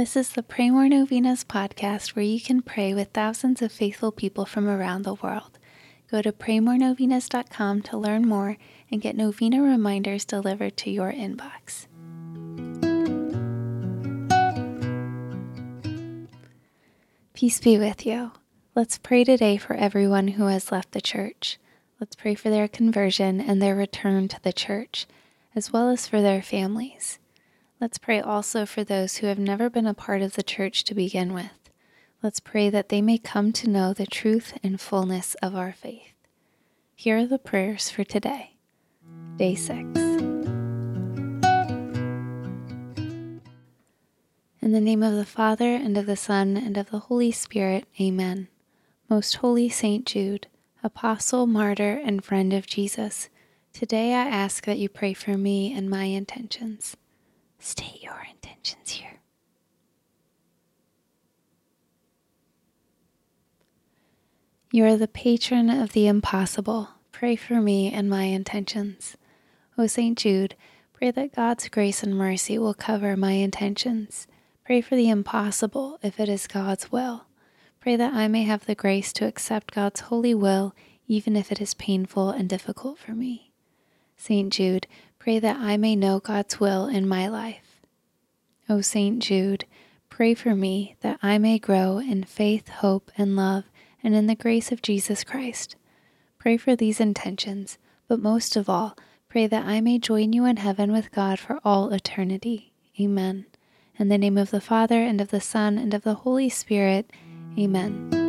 This is the Pray More Novenas podcast, where you can pray with thousands of faithful people from around the world. Go to praymorenovenas.com to learn more and get novena reminders delivered to your inbox. Peace be with you. Let's pray today for everyone who has left the church. Let's pray for their conversion and their return to the church, as well as for their families. Let's pray also for those who have never been a part of the church to begin with. Let's pray that they may come to know the truth and fullness of our faith. Here are the prayers for today. Day 6. In the name of the Father, and of the Son, and of the Holy Spirit, Amen. Most Holy Saint Jude, Apostle, Martyr, and Friend of Jesus, today I ask that you pray for me and my intentions. State your intentions here. You are the patron of the impossible. Pray for me and my intentions. O Saint Jude, pray that God's grace and mercy will cover my intentions. Pray for the impossible if it is God's will. Pray that I may have the grace to accept God's holy will, even if it is painful and difficult for me. Saint Jude, pray that I may know God's will in my life. O Saint Jude, pray for me that I may grow in faith, hope, and love, and in the grace of Jesus Christ. Pray for these intentions, but most of all, pray that I may join you in heaven with God for all eternity. Amen. In the name of the Father, and of the Son, and of the Holy Spirit. Amen.